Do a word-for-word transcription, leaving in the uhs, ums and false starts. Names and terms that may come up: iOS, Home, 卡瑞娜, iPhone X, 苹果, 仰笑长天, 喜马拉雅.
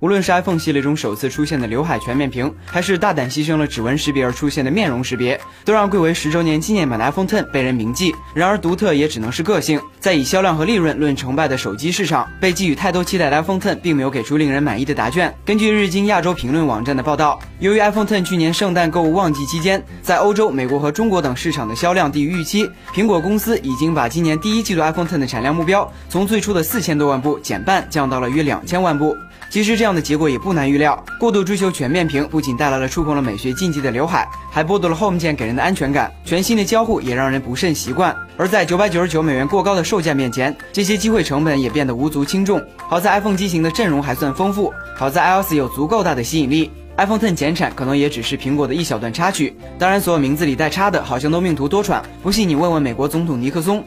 无论是 iPhone 系列中首次出现的刘海全面屏，还是大胆牺牲了指纹识别而出现的面容识别，都让贵为十周年纪念版的 iPhone X 被人铭记。然而独特也只能是个性，在以销量和利润论成败的手机市场，被寄予太多期待的 iPhone X 并没有给出令人满意的答卷。根据日经亚洲评论网站的报道，由于 iPhone X 去年圣诞购物旺季期间，在欧洲、美国和中国等市场的销量低于预期，苹果公司已经把今年第一季度 iPhone X 的产量目标从最初的四千多万部减半，降到了约两千万部。其实这样的结果也不难预料，过度追求全面屏不仅带来了触碰了美学禁忌的刘海，还剥夺了 Home 键给人的安全感，全新的交互也让人不甚习惯。而在九百九十九美元过高的售价面前，这些机会成本也变得无足轻重。好在 iPhone 机型的阵容还算丰富，好在 iOS 有足够大的吸引力。iPhone X 减产可能也只是苹果的一小段插曲，当然所有名字里带“叉”的好像都命途多舛，不信你问问美国总统尼克松。